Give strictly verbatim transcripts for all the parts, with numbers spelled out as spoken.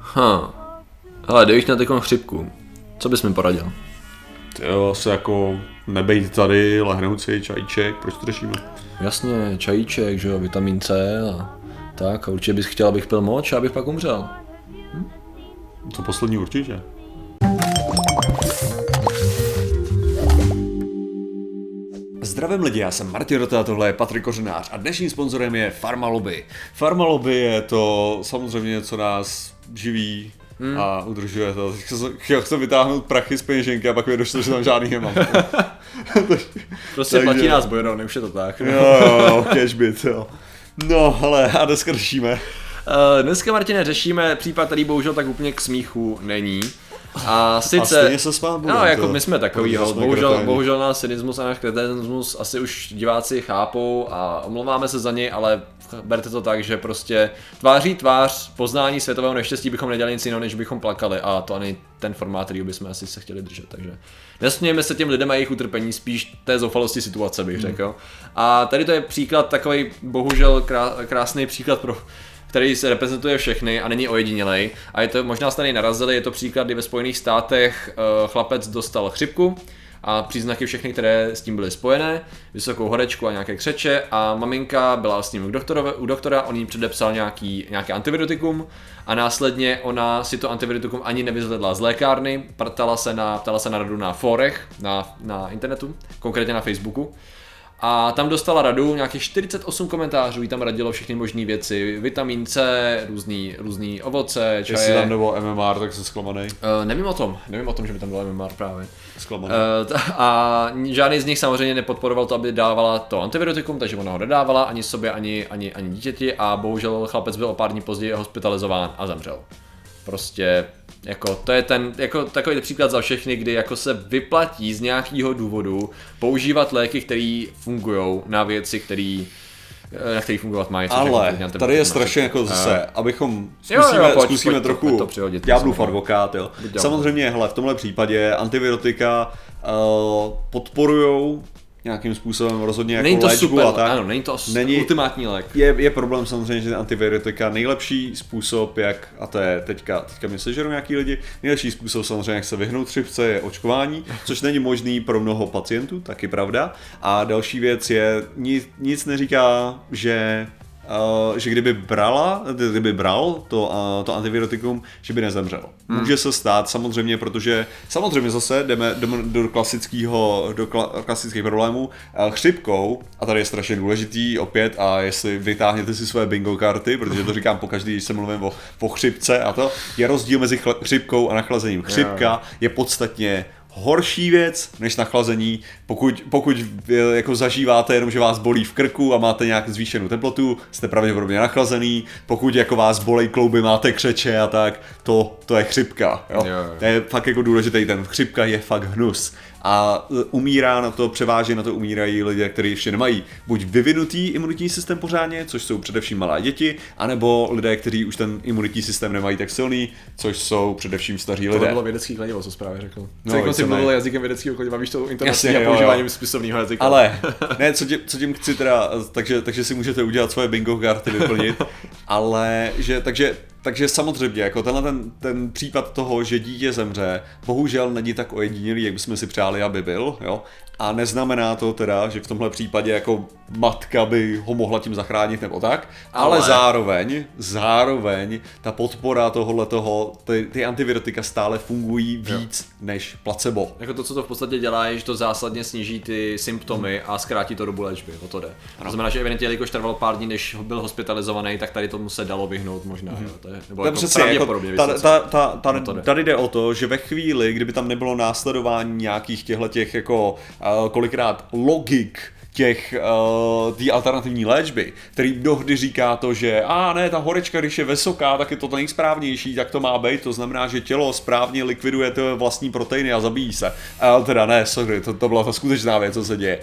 Ha. Hele, dej jich na takovou chřipku. Co bys mi poradil? Jo, se jako nebejt tady, lehnout si, čajíček, proč to řešíme? Jasně, čajíček, že jo, vitamin C a tak. A určitě bys chtěl, abych pil moč a abych pak umřel. Hm? To poslední určitě. Zdravím lidi, já jsem Martin Rota, tohle je Patrik Kořenář a dnešním sponzorem je Farmalobby. Farmalobby je to samozřejmě, co nás živí hmm. a udržuje to. Chtěl jsem vytáhnout prachy z peněženky a pak mi došlo, že tam žádný nemám. Prostě takže... platí nás bojenou, už je to tak. No. Jo, jo, cash bit, jo. No, ale a dneska řešíme. Uh, dneska, Martine, řešíme případ, který bohužel tak úplně k smíchu není. A sice, a se bude, no jako to. My jsme takový, ho, jsme bohužel, bohužel náš cynismus a náš kretenismus asi už diváci chápou a omlouváme se za něj, ale berte to tak, že prostě tváří tvář poznání světového neštěstí bychom nedělali nic jiného, než bychom plakali a to ani ten formát, který bychom asi se chtěli držet, takže nesmějeme se těm lidem a jejich utrpení, spíš té zoufalosti situace bych hmm. řekl. A tady to je příklad, takový bohužel krá, krásný příklad pro... který se reprezentuje všechny a není ojedinělej. A je to, možná jste na něj narazili, je to příklad, kdy ve Spojených státech e, chlapec dostal chřipku a příznaky všechny, které s tím byly spojené, vysokou horečku a nějaké křeče a maminka byla s ním u, doktorove, u doktora, on jí předepsal nějaký, nějaké antivirotikum a následně ona si to antivirotikum ani nevyzvedla z lékárny, ptala se na, ptala se na radu na fórech, na, na internetu, konkrétně na Facebooku. A tam dostala radu, nějakých čtyřicet osm komentářů, jí tam radilo všechny možné věci, vitamin C, různý, různý ovoce, čaje. Jestli tam nebo M M R, tak jsem zklamanej. Uh, nevím o tom, nevím o tom, že by tam bylo M M R právě. Zklamanej. Uh, t- a žádný z nich samozřejmě nepodporoval to, aby dávala to antivirotikum, takže ona ho nedávala ani sobě, ani, ani, ani dítěti a bohužel chlapec byl o pár dní později hospitalizován a zemřel. Prostě jako to je ten jako takový příklad za všechny, kdy jako se vyplatí z nějakého důvodu používat léky, které fungují na věci, které na který fungovat mají. Ale řeknu, tady je strašně jako zase, abychom zkusíme, jo, jo, pojď, zkusíme pojď, trochu pojď to přihodit, ďáblův advokát, jo. Samozřejmě hele, v tomhle případě antivirotika uh, podporujou nějakým způsobem rozhodně jako léčbu super, a tak. Ano, není to není, ultimátní lék. Je, je problém samozřejmě, že antivirotika nejlepší způsob, jak, a to je teďka, teďka mi sežerou nějaký lidi, nejlepší způsob samozřejmě, jak se vyhnout chřipce, je očkování, což není možný pro mnoho pacientů, taky pravda. A další věc je, nic, nic neříká, že Uh, že kdyby brala, kdyby bral to, uh, to antivirotikum, že by nezemřel. Hmm. Může se stát samozřejmě, protože samozřejmě zase jdeme do, do klasického do kla, klasických problémů uh, chřipkou a tady je strašně důležitý opět a jestli vytáhnete si své bingo karty, protože to říkám pokaždý, když se mluvím o, o chřipce a to, je rozdíl mezi chl- chřipkou a nachlazením. Chřipka je podstatně horší věc než nachlazení, pokud, pokud jako zažíváte jenom, že vás bolí v krku a máte nějak zvýšenou teplotu, jste pravděpodobně nachlazený, pokud jako vás bolej klouby, máte křeče a tak, to, to je chřipka. Jo? Jo, jo. To je fakt jako důležitý, ten chřipka je fakt hnus. A umírá na to, převážně na to umírají lidé, kteří ještě nemají buď vyvinutý imunitní systém pořádně, což jsou především malé děti, anebo lidé, kteří už ten imunitní systém nemají tak silný, což jsou především staří to lidé. To bylo vědecký kladivo, co správně řekl. No, jako si mluvil jazykem vědeckého kladiva, víš to internetní a používáním spisovného jazyka. Ale ne, co, tě, co tím chci teda, takže, takže si můžete udělat svoje bingo karty vyplnit, ale že takže Takže samozřejmě, jako tenhle ten, ten případ toho, že dítě zemře, bohužel není tak ojedinělý, jak bychom si přáli, aby byl, jo. A neznamená to teda, že v tomhle případě jako matka by ho mohla tím zachránit nebo tak, ale, ale zároveň, zároveň ta podpora tohohletoho, ty, ty antivirotika stále fungují víc jo. než placebo. Jako to, co to v podstatě dělá, je, že to zásadně sníží ty symptomy a zkrátí to dobu léčby, o to jde. To znamená, že evidentně, jelikož trval pár dní, než byl hospitalizovaný, tak tady tomu se dalo vyhnout možná, mm. jo. To je, nebo jako pravděpodobně vyhnout. Tady jde o to, že ve chvíli, kdyby tam nebylo následování nějakých těchhletěch jako kolikrát logik těch uh, tý alternativní léčby, který mnohdy říká to, že a ne, ta horečka, když je vysoká, tak je to nejsprávnější, tak to má být, to znamená, že tělo správně likviduje ty vlastní proteiny a zabíjí se. Uh, teda ne, sorry, to, to byla ta skutečná věc, co se děje.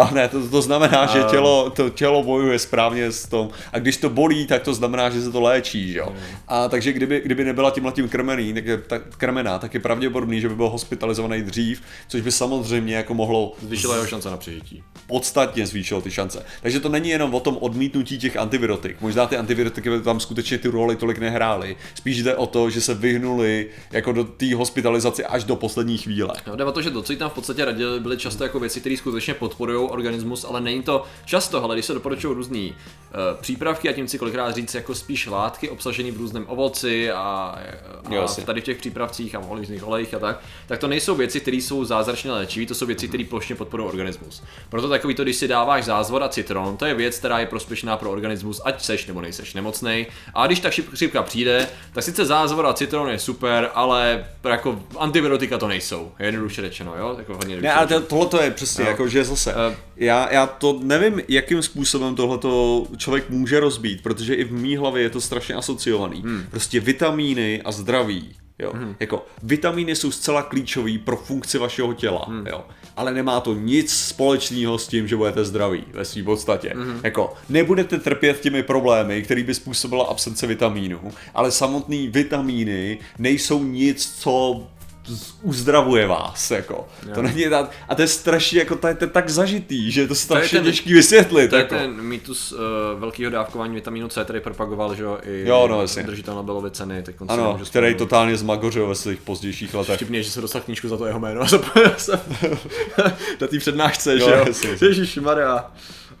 Uh, ne, to, to znamená, že tělo, to tělo bojuje správně s tom a když to bolí, tak to znamená, že se to léčí, jo. A takže kdyby, kdyby nebyla tímhletím krmený, tak je, tak, krmená, tak je pravděpodobný, že by byl hospitalizovaný dřív, což by samozřejmě jako mohlo zvýšila jeho šance na přežití. podstatně zvýšilo ty šance. Takže to není jenom o tom odmítnutí těch antivirotik. Možná ty antivirotiky tam skutečně ty roli tolik nehrály. Spíš jde o to, že se vyhnuli jako do té hospitalizaci až do poslední chvíle. No, jde o to, že to, co tam v podstatě radili, byly často jako věci, které skutečně podporují organismus, ale není to často, ale když se doporučují různý uh, přípravky, a tím si kolikrát říct jako spíš látky obsažené v různém ovoci a, a tady v těch přípravcích a v různých olejích a tak, tak to nejsou věci, které jsou zázračně léčivé, to jsou věci, které plošně podporují organismus. Proto takový to, když si dáváš zázvor a citron, to je věc, která je prospěšná pro organismus, ať seš nebo nejseš nemocnej. A když ta chřipka přijde, tak sice zázvor a citron je super, ale jako antivirotika to nejsou. Jednoduše řečeno, jo? Jako hodně ne, ale tohle to je přesně, jako, že zase. Uh, já, já to nevím, jakým způsobem tohleto člověk může rozbít, protože i v mý hlavě je to strašně asociovaný. Hmm. Prostě vitamíny a zdraví. Jo. Hmm. Jako, vitamíny jsou zcela klíčový pro funkci vašeho těla, hmm. jo. Ale nemá to nic společného s tím, že budete zdraví ve své podstatě. Hmm. Jako, nebudete trpět těmi problémy, který by způsobila absence vitamínů, ale samotné vitamíny nejsou nic, co uzdravuje vás, jako. Jo. To není tak, a to je strašně, jako, to je, to je tak zažitý, že je to strašně těžký vysvětlit, to je jako. Ten mýtus uh, velkého dávkování vitamínu C, který propagoval, že jo, i no, držitel Nobelovy ceny, tak konce ano, který spolu totálně zmagořil ve svých pozdějších letech. Vtipně, že se dostal knížku za to jeho jméno a zapomněl jsem na té přednášce, jo, že jo, ježišmarja.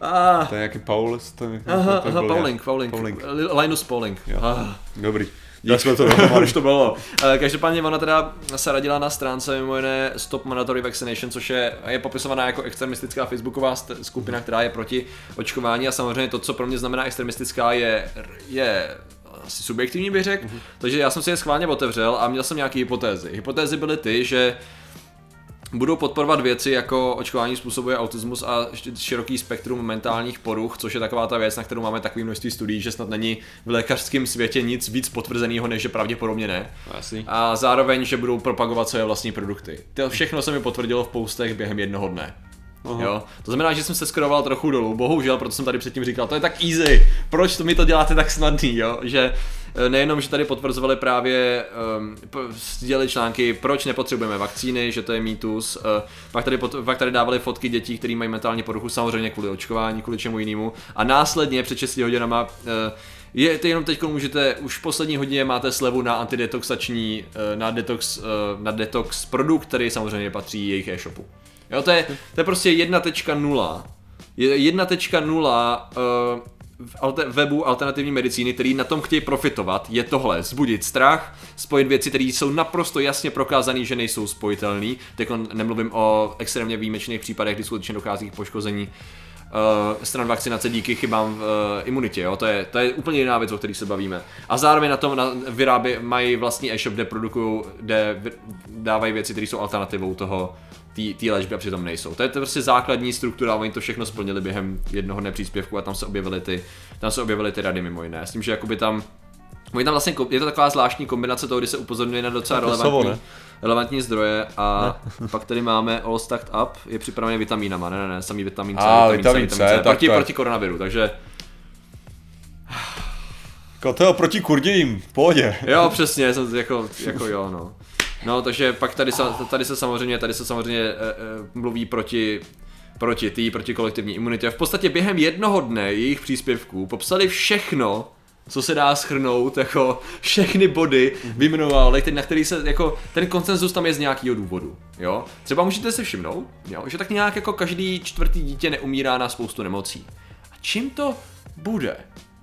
Ah. To je nějaký Paulus, to je aha, aha, Pauling, Pauling, Pauling, Linus Pauling. Ah. Dobrý. Tak jsme to už to bylo. Každopádně ona teda se radila na stránce mimo jiné Stop Mandatory Vaccination, což je, je popisovaná jako extremistická facebooková skupina, která je proti očkování, a samozřejmě to, co pro mě znamená extremistická, je, je asi subjektivní, bych řekl. Mm-hmm. Takže já jsem si je schválně otevřel a měl jsem nějaké hypotézy. Hypotézy byly ty, že budou podporovat věci jako očkování způsobuje autismus a široký spektrum mentálních poruch, což je taková ta věc, na kterou máme takové množství studií, že snad není v lékařském světě nic víc potvrzeného, než že pravděpodobně ne. Asi. A zároveň, že budou propagovat své vlastní produkty. To všechno se mi potvrdilo v postech během jednoho dne. Jo? To znamená, že jsem se skoroval trochu dolů, bohužel, proto jsem tady předtím říkal, to je tak easy, proč to mi to děláte tak snadný, jo? Že nejenom, že tady potvrzovali právě sdělili um, články, proč nepotřebujeme vakcíny, že to je mýtus, uh, pak, tady pot, pak tady dávali fotky dětí, které mají mentální poruchu, samozřejmě kvůli očkování, kvůli čemu jinému, a následně před šesti hodinama uh, je to jenom teď můžete, už v poslední hodině máte slevu na antidetoxační, uh, na, detox, uh, na detox produkt, který samozřejmě patří jejich e-shopu. Jo, to je, to je prostě jedna tečka nula. jedna tečka nula v alter, webu alternativní medicíny, který na tom chtějí profitovat, je tohle. Zbudit strach, spojit věci, které jsou naprosto jasně prokázané, že nejsou spojitelné. Teď nemluvím o extrémně výjimečných případech, kdy skutečně dochází k poškození Uh, stran vakcinace díky chybám v uh, imunitě, jo? To je, to je úplně jiná věc, o které se bavíme. A zároveň na tom na, vyrábí, mají vlastní e-shop, kde produkují, kde vy, dávají věci, které jsou alternativou toho, té léčby, a přitom nejsou. To je to prostě základní struktura, oni to všechno splnili během jednoho dne příspěvku a tam se objevily ty, tam se objevily ty rady mimo jiné. S tím, že jakoby tam, tam vlastně, je to taková zvláštní kombinace toho, kdy se upozorňuje na docela relevantní, relevantní zdroje, a ne. Pak tady máme All Stacked Up, je připravený vitamínama, ne, ne, ne, samý vitamin C, a, vitamin, vitamin C, C, vitamin C. Proti, proti koronaviru, takže Kotel proti kurdějím, v pohodě. Jo, přesně, jsem jako, jako jo, no. No, takže pak tady se, tady se samozřejmě, tady se samozřejmě e, e, mluví proti proti tý, proti kolektivní imunitě. V podstatě během jednoho dne jejich příspěvků popsali všechno, co se dá schrnout, jako všechny body vyjmenovali, na který se, jako, ten konsenzus tam je z nějakého důvodu, jo. Třeba můžete si všimnout, jo, že tak nějak jako každý čtvrtý dítě neumírá na spoustu nemocí. A čím to bude?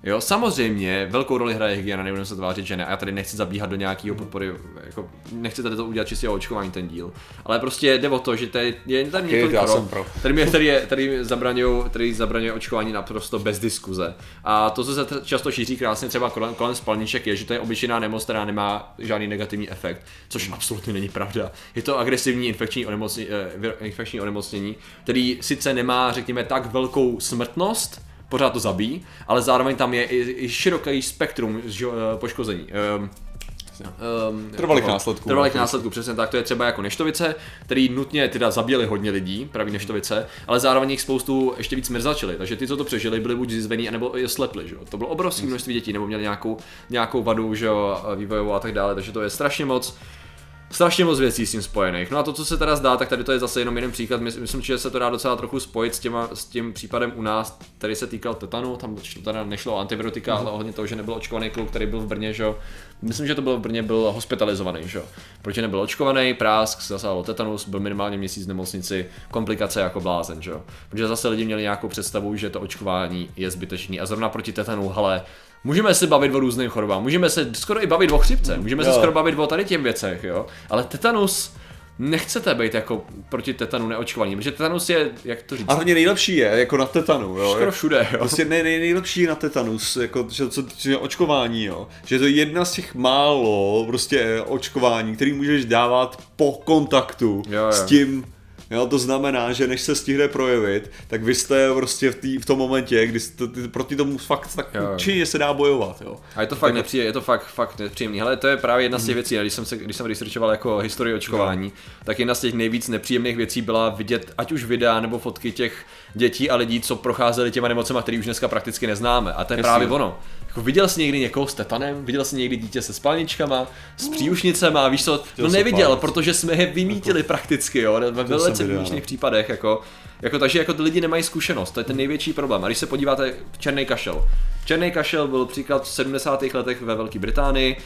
Jo, samozřejmě velkou roli hraje hygiena, nebudeme se tvářit, že ne, a já tady nechci zabíhat do nějakého podpory, jako nechci tady to udělat čistě o očkování ten díl, ale prostě jde o to, že tady je tady několik rol, tady, tady, tady zabraňují, tady zabraňuje očkování naprosto bez diskuze. A to, co se často šíří krásně třeba kolem, kolem spalniček, je, že to je obyčejná nemoc, která nemá žádný negativní efekt, což absolutně není pravda. Je to agresivní infekční onemocnění, infekční onemocnění, který sice nemá, řekněme, tak velkou smrtnost, pořád to zabíjí, ale zároveň tam je i, i široký spektrum žo, uh, poškození. Um, um, trvalých následků. Trvalých následků, přesně tak. To je třeba jako neštovice, který nutně teda zabíjeli hodně lidí, praví neštovice, ale zároveň jich spoustu ještě víc mrzačili, takže ty, co to přežili, byli buď zizvený, anebo i slepli, že jo. To bylo obrovské množství dětí, nebo měli nějakou, nějakou vadu, že jo, vývojovou a tak dále, takže to je strašně moc. strašně moc věcí s tím spojených. No a to, co se teda zdá, tak tady to je zase jenom jeden příklad. Myslím, že se to dá docela trochu spojit s, těma, s tím případem u nás, který se týkal tetanu, tam teda nešlo antibiotika, mm-hmm. ale ohledně toho, že nebyl očkovaný kluk, který byl v Brně, že myslím, že to bylo v Brně, byl hospitalizovaný, že protože nebyl očkovaný, prásk, zasáhl tetanus, byl minimálně měsíc v nemocnici, komplikace jako blázen, že protože zase lidi měli nějakou představu, že to očkování je zbytečný a zrovna proti tetanu, ale můžeme se bavit o různých chorobách, můžeme se skoro i bavit o chřipce, můžeme se skoro bavit o tady těm věcech, jo. Ale tetanus, nechcete být jako proti tetanu neočkovaný, protože tetanus je, jak to říct? A hlavně nejlepší je, jako na tetanu, jo. Skoro všude, jo. Prostě nej, nej, nejlepší na tetanus, jako že, co, že očkování, jo. Že to je jedna z těch málo prostě očkování, který můžeš dávat po kontaktu jo, jo. s tím. Jo, to znamená, že než se stihne projevit, tak vy jste prostě v, tý, v tom momentě, kdy jste, ty, proti tomu fakt tak určitě se dá bojovat. Jo. A je to fakt nepříjemný, je to fakt, fakt nepříjemný. Hele, to je právě jedna z těch věcí, když jsem, se, když jsem researchoval jako historii očkování, no. tak jedna z těch nejvíc nepříjemných věcí byla vidět ať už videa nebo fotky těch dětí a lidí, co procházeli těma nemocema, který už dneska prakticky neznáme. A to je Jasně. právě ono. Jako viděl jsi někdy někoho s tetanem, viděl jsi někdy dítě se spalničkama, s příušnicema, víš co? No neviděl, protože jsme je vymítili prakticky, jo, ve velice výjimečných případech, jako, jako, takže jako ty lidi nemají zkušenost, to je ten největší problém. A když se podíváte, černý kašel. Černý kašel byl příklad v sedmdesátých letech ve Velké Británii.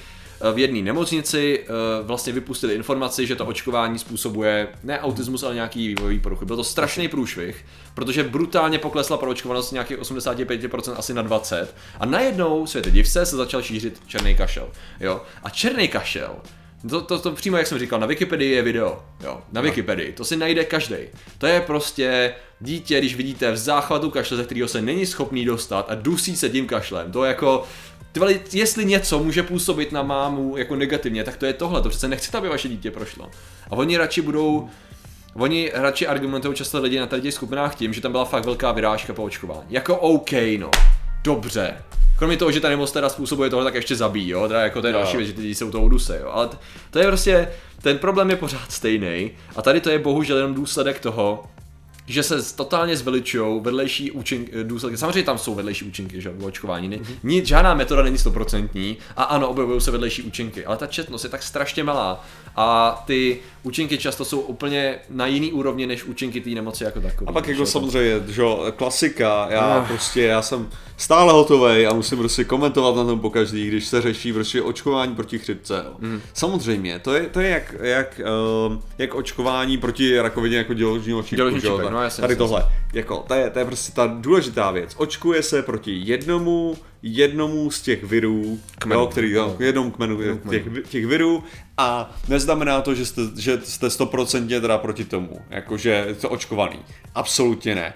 V jedné nemocnici vlastně vypustili informaci, že to očkování způsobuje ne autismus, ale nějaký vývojový poruchy. Byl to strašný průšvih, protože brutálně poklesla proočkovanost nějakých osmdesát pět procent asi na dvacet procent a najednou, světe divce, se začal šířit černý kašel. Jo? A černý kašel, to, to, to přímo jak jsem říkal, na Wikipedii je video, jo? Na Wikipedii, to si najde každý. To je prostě dítě, když vidíte v záchvatu kašle, ze kterého se není schopný dostat a dusí se tím kašlem, to je jako Tyvali, jestli něco může působit na mámu jako negativně, tak to je tohle, to přece nechcete, aby vaše dítě prošlo. A oni radši budou, oni radši argumentují často lidi na těch skupinách tím, že tam byla fakt velká vyrážka po očkování. Jako OK, no, dobře. Kromě toho, že ta nemoc teda způsobuje tohle, tak ještě zabíjí, jo, teda jako to je no. další věc, že ty lidi se u toho uduse, jo. Ale to je prostě, ten problém je pořád stejný. A tady to je bohužel jenom důsledek toho, že se totálně zveličujou vedlejší účinky, důsledky, samozřejmě tam jsou vedlejší účinky, že v očkování, ne? Nic, žádná metoda není stoprocentní a ano, objevují se vedlejší účinky, ale ta četnost je tak strašně malá a ty účinky často jsou úplně na jiný úrovni než účinky té nemoci jako takové. A pak jako samozřejmě, že klasika, já ah. prostě, já jsem stále hotovej a musím prostě komentovat na tom pokaždý, když se řeší prostě očkování proti chřipce. Mm. Samozřejmě, to je, to je jak, jak, um, jak očkování proti rakovině jako děložního čípku, že jo? No, jasně, tady jasně. tohle, jako, to je, to je prostě ta důležitá věc, očkuje se proti jednomu, jednomu z těch virů, kmenu. Jo, který, jo, jednomu kmenu, kmenu. Těch, těch virů a neznamená to, že jste, že jste stoprocentně teda proti tomu, jakože to očkovaný, absolutně ne.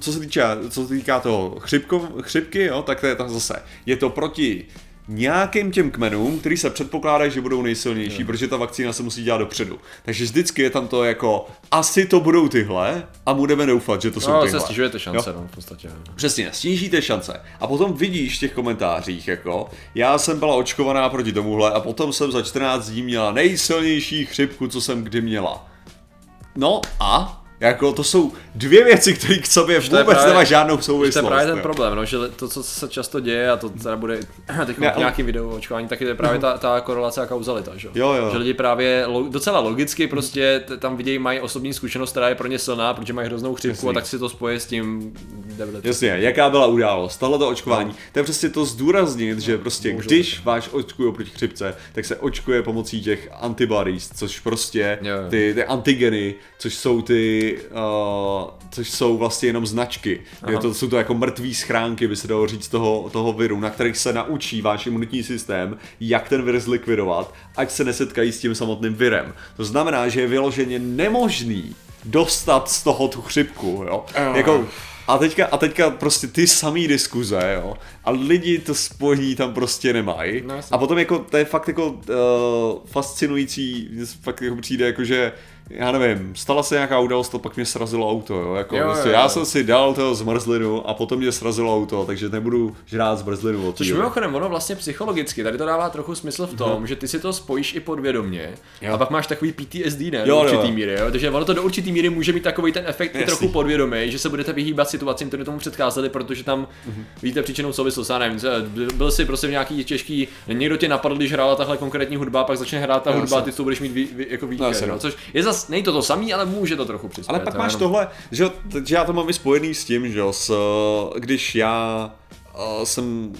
Co se, týče, co se týká toho chřipko, chřipky, jo, tak to je tam zase, je to proti nějakým těm kmenům, který se předpokládají, že budou nejsilnější, jo. protože ta vakcína se musí dělat dopředu. Takže vždycky je tam to jako, asi to budou tyhle a budeme doufat, že to no, jsou tyhle. No, se snižujete šance, no, v podstatě. Přesně, snížíte šance. A potom vidíš v těch komentářích, jako, já jsem byla očkovaná proti tomuhle a potom jsem za čtrnáct dní měla nejsilnější chřipku, co jsem kdy měla. No a... Jako to jsou dvě věci, které k sobě vůbec nemá žádnou souvislost. To je právě ten problém, no, že to, co se často děje, a to teda bude teď v nějakým videu očkování, tak je právě ta, ta korelace a kauzalita, že? Jo, jo. Že lidi právě lo, docela logicky prostě tam vidějí, mají osobní zkušenost, která je pro ně silná, protože mají hroznou chřipku a tak si to spojí s tím debilitem. Jasně, jaká byla událost, tohleto očkování, no. to je prostě to zdůraznit, že prostě Můžu když váš očkuje proti chřipce, tak se očkuje pomocí těch antibodies, což prostě jo, jo. ty, ty antigeny, což jsou ty Uh, což jsou vlastně jenom značky. Je to, jsou to jako mrtvý schránky, by se dalo říct, toho, toho viru, na kterých se naučí váš imunitní systém, jak ten vir zlikvidovat, ať se nesetkají s tím samotným virem. To znamená, že je vyloženě nemožný dostat z toho tu chřipku, jo? Uh. Jako, a, teďka, a teďka prostě ty samý diskuze, jo? A lidi to spojení tam prostě nemají. No, a potom jako, to je fakt jako uh, fascinující, fakt jako přijde jako, že já nevím, stala se nějaká událost, to pak mě srazilo auto, jo, jako, jo, prostě, jo, jo. Já jsem si dal toho zmrzlinu a potom mě srazilo auto, takže nebudu žrát zmrzlinu. Což mimochodem, ono vlastně psychologicky, tady to dává trochu smysl v tom, mm-hmm. že ty si to spojíš i podvědomě, jo. A pak máš takový P T S D, ne, jo, do určitý jo. míry, jo, takže ono to do určitý míry může mít takový ten efekt Jestli. i trochu podvědomý, že se budete vyhýbat situacím, které tomu předcházely, protože tam mm-hmm. vidíte příčinnou souvislost, já nevím, byl si prostě v nějaký těžký, někdo tě napadl, když hrála tahle konkrétní hudba, pak začne hrát ta jo, hudba, ty to budeš mít vý, vý, jako výkaz, jo, což je zas není to to samý, ale může to trochu přispět. Ale pak máš jenom tohle, že jo, takže já to mám i spojený s tím, že jo, s, když já uh, jsem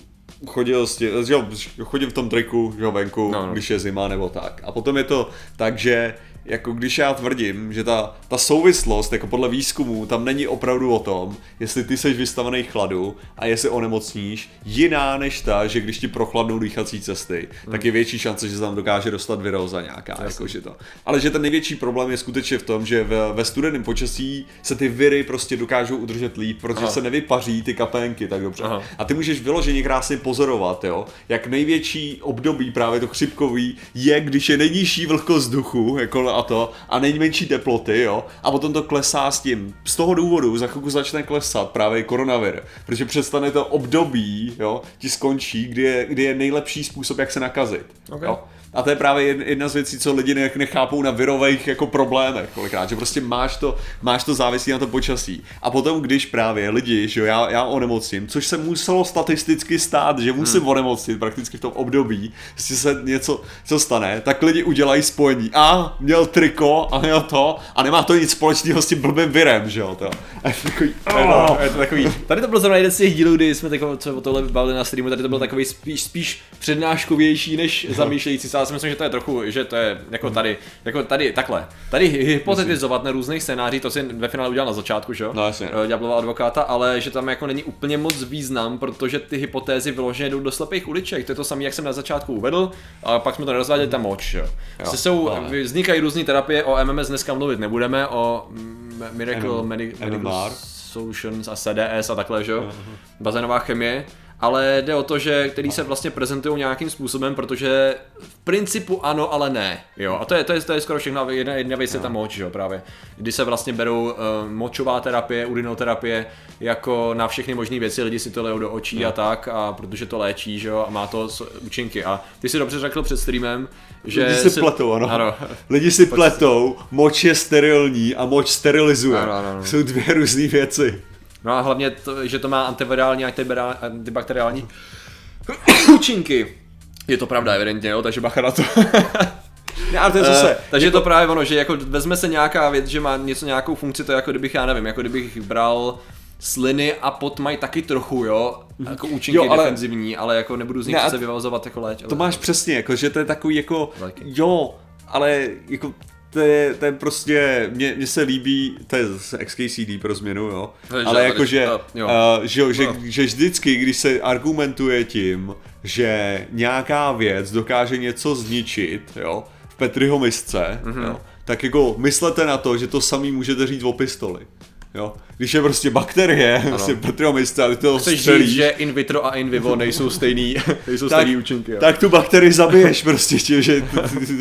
chodil s tím, že jo, chodím v tom triku, že jo, venku, no, no. když je zima nebo tak. A potom je to tak, že jako když já tvrdím, že ta, ta souvislost, jako podle výzkumu, tam není opravdu o tom, jestli ty seš vystavený chladu a jestli onemocníš, jiná než ta, že když ti prochladnou dýchací cesty, mm. tak je větší šance, že se tam dokáže dostat viróza nějaká, jakože to. Ale že ten největší problém je skutečně v tom, že ve, ve studeném počasí se ty viry prostě dokážou udržet líp, protože Aha. se nevypaří ty kapénky tak dobře. Aha. A ty můžeš vyloženě krásně pozorovat, jo, jak největší období právě to chřipkový je, když je nejnižší vlhkost vzduchu, jako a to, a nejmenší teploty, jo, a potom to klesá s tím. Z toho důvodu za chvilku začne klesat právě koronavir, protože přestane to období, jo, ti skončí, kdy je, kdy je nejlepší způsob, jak se nakazit, okay. jo. A to je právě jedna z věcí, co lidi ne- nechápou na virových jako problémech kolikrát, že prostě máš to, máš to závislí na to počasí. A potom, když právě lidi, že jo, já, já onemocním, což se muselo statisticky stát, že musím hmm. onemocnit prakticky v tom období, jestli se něco co stane, tak lidi udělají spojení. A měl triko a měl to a nemá to nic společného s tím blbým virem, že jo, to. A je to takový, oh. je to takový. Tady to byl zrovna jeden z těch dílů, kdy jsme takový, co o tohle bavili na streamu, tady to byl takový spíš, spíš přednáškovější než zamýšlející. Já si myslím, že to je trochu, že to je jako tady, jako tady takhle, tady hypotetizovat na různých scénářích, to si ve finále udělal na začátku, že jo, no, Ďáblova advokáta, ale že tam jako není úplně moc význam, protože ty hypotézy vyloženě jdou do slepých uliček, to je to samé, jak jsem na začátku uvedl, a pak jsme to nerozváděli tam moč, jo. Se jsou, vznikají různé terapie, o M M S dneska mluvit nebudeme, o Miracle Medical Solutions a C D S a takhle, že jo, bazénová chemie. Ale jde o to, že který se vlastně prezentují nějakým způsobem, protože v principu ano, ale ne. Jo, a to je, to je, to je skoro všechno, jedna, jedna věc je ta moč, jo, právě. Kdy se vlastně berou uh, močová terapie, urinoterapie, jako na všechny možné věci, lidi si to lejou do očí jo. a tak, a protože to léčí, že jo, a má to účinky. A ty si dobře řekl před streamem, že... Lidi si, si... pletou, ano. ano. Lidi si Počkej. pletou, moč je sterilní a moč sterilizuje. Ano, ano, ano. Jsou dvě různý věci. No a hlavně, to, že to má antivirální a antibakteriální účinky. Je to pravda evidentně, jo, takže bacha na to. Já, to je zase, uh, takže je to... to právě ono, že jako vezme se nějaká věc, že má něco, nějakou funkci, to je jako kdybych, já nevím, jako kdybych bral sliny a pot mají taky trochu, jo, jako účinky jo, ale... defenzivní, ale jako nebudu z nich ne, se vyvazovat jako léč. To ale... máš přesně, jako, že to je takový jako, Velký. jo, ale jako... To je, to je prostě, mně, mně se líbí, to je zase X K C D pro změnu, jo, ale jakože, že, že, že vždycky, když se argumentuje tím, že nějaká věc dokáže něco zničit, jo, v Petriho misce, mm-hmm. jo, tak jako myslete na to, že to samý můžete říct o pistoli, jo. Když je prostě bakterie, prostě Petriho misce, ale to střelíš. Chceš říct, že in vitro a in vivo nejsou stejný, nejsou tak, stejný účinky. Jo. Tak tu bakterii zabiješ prostě tím, že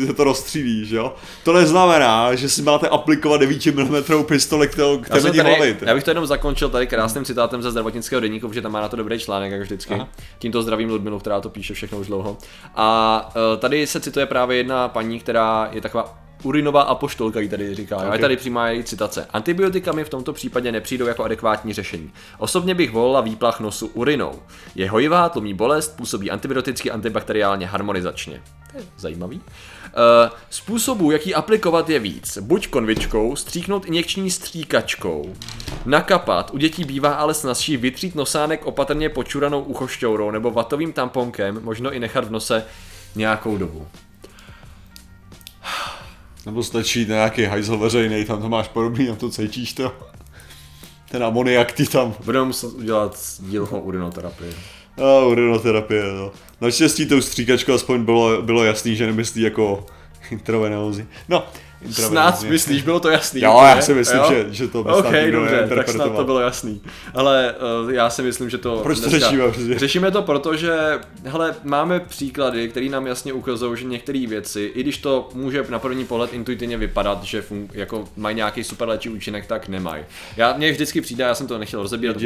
to, to rozstřílíš, jo. To neznamená, že si máte aplikovat devět milimetrů pistole, kterou k tebe hlavit. Já bych to jenom zakončil tady krásným citátem ze zdravotnického deníku, protože tam má na to dobrý článek, jak vždycky. Aha. Tímto zdravím Ludmilu, která to píše všechno už dlouho. A tady se cituje právě jedna paní, která je taková urinová apoštolka, ji tady říká, okay. ale tady přímá její citace. Antibiotikami v tomto případě nepřijdou jako adekvátní řešení. Osobně bych volila výplach nosu urinou. Je hojivá, tlumí bolest, působí antibioticky, antibakteriálně, harmonizačně. To je zajímavý. Uh, způsobů, jak ji aplikovat, je víc. Buď konvičkou, stříknout injekční stříkačkou. Nakapat, u dětí bývá ale snazší vytřít nosánek opatrně počuranou uchošťourou nebo vatovým tamponkem, možno i nechat v nose nějakou dobu. Nebo stačí nějaký hajzel veřejnej, tam to máš podobný, tam to cítíš to. Ten amoniak ty tam. Budeme muset udělat díl o urinoterapii. A urinoterapie, no. Naštěstí tou stříkačkou aspoň bylo, bylo jasný, že nemyslí jako intravenózy. No, Snad myslíš, bylo to jasný. Jo, já si myslím, jo? že, že to by snad okay, dobře, tak snad to bylo jasný. Ale uh, já si myslím, že to... Proč to řešíme? Přesně? Řešíme to proto, že hele, máme příklady, které nám jasně ukazují, že některé věci, i když to může na první pohled intuitivně vypadat, že fun- jako mají nějaký super léčivý účinek, tak nemají. Já mě vždycky přijde, já jsem to nechtěl rozebírat,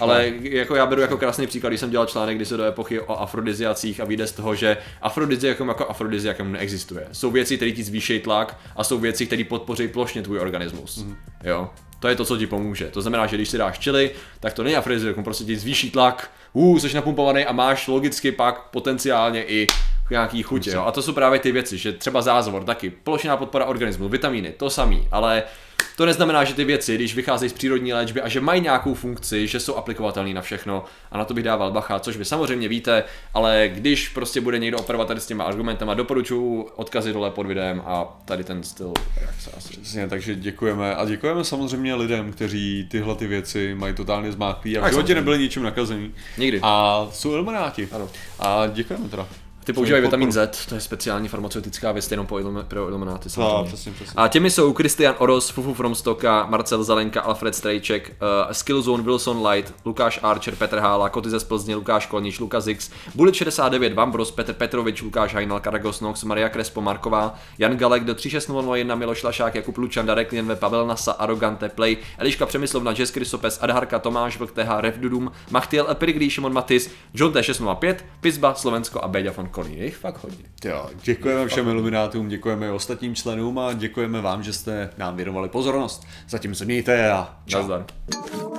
ale jako já beru jako krásný příklad, když jsem dělal článek, kdy se do epochy o afrodiziacích a vyjde z toho, že afrodiziak jako afrodiziak neexistuje. Jsou věci, které ti zvýší tlak a jsou věci, které podpoří plošně tvůj organismus. Mm. Jo? To je to, co ti pomůže. To znamená, že když si dáš chili, tak to není afrodiziakum, prostě ti zvýší tlak, ú, jsi napumpovaný a máš logicky pak potenciálně i nějaký chutě. Jo? A to jsou právě ty věci, že třeba zázvor taky, plošná podpora organismu, vitamíny, to samý, ale to neznamená, že ty věci, když vycházejí z přírodní léčby a že mají nějakou funkci, že jsou aplikovatelné na všechno, a na to bych dával bacha, což vy samozřejmě víte, ale když prostě bude někdo operovat tady s těma argumentama, doporučuji odkazy dole pod videem a tady ten styl reakce asi. Přesně, takže děkujeme a děkujeme samozřejmě lidem, kteří tyhle ty věci mají totálně zmáklý a v životě nebyli ničím nakazený. Nikdy. A jsou elimináti. Ano. A děkujeme teda. Ty používají vitamin Z, to je speciální farmaceutická věc, jenom po ilumináty. No, přesně, přesně. A těmi jsou Kristian Oros, Fufu From Stoka, Marcel Zelenka, Alfred Strejček, uh, Skillzone, Wilson Light, Lukáš Archer, Petr Hála, Koty ze Z Plzně, Lukáš Kolníč, Lukas X, Bullit šedesát devět Vambroz, Petr Petrovič, Lukáš Hajnal, Karagosnox, Maria Krespo Marková, Jan Galek do tři šest nula nula jedna, Miloš Lašák, Jakup Lučan, Darek J N V, Pavel Nasa, Arogante Play, Eliška Přemyslovna, Jeskrisopes, Adharka, Tomáš Vlkteha, Refdudum, Machtiel, Epirigri, Šimon Matis, John T šest nula pět, Pizba, Slovensko a Béďa von Kolí, jejich fakt hodně. Jo, děkujeme všem iluminátům, děkujeme ostatním členům a děkujeme vám, že jste nám věnovali pozornost. Zatím se mějte a čau. Nazdar.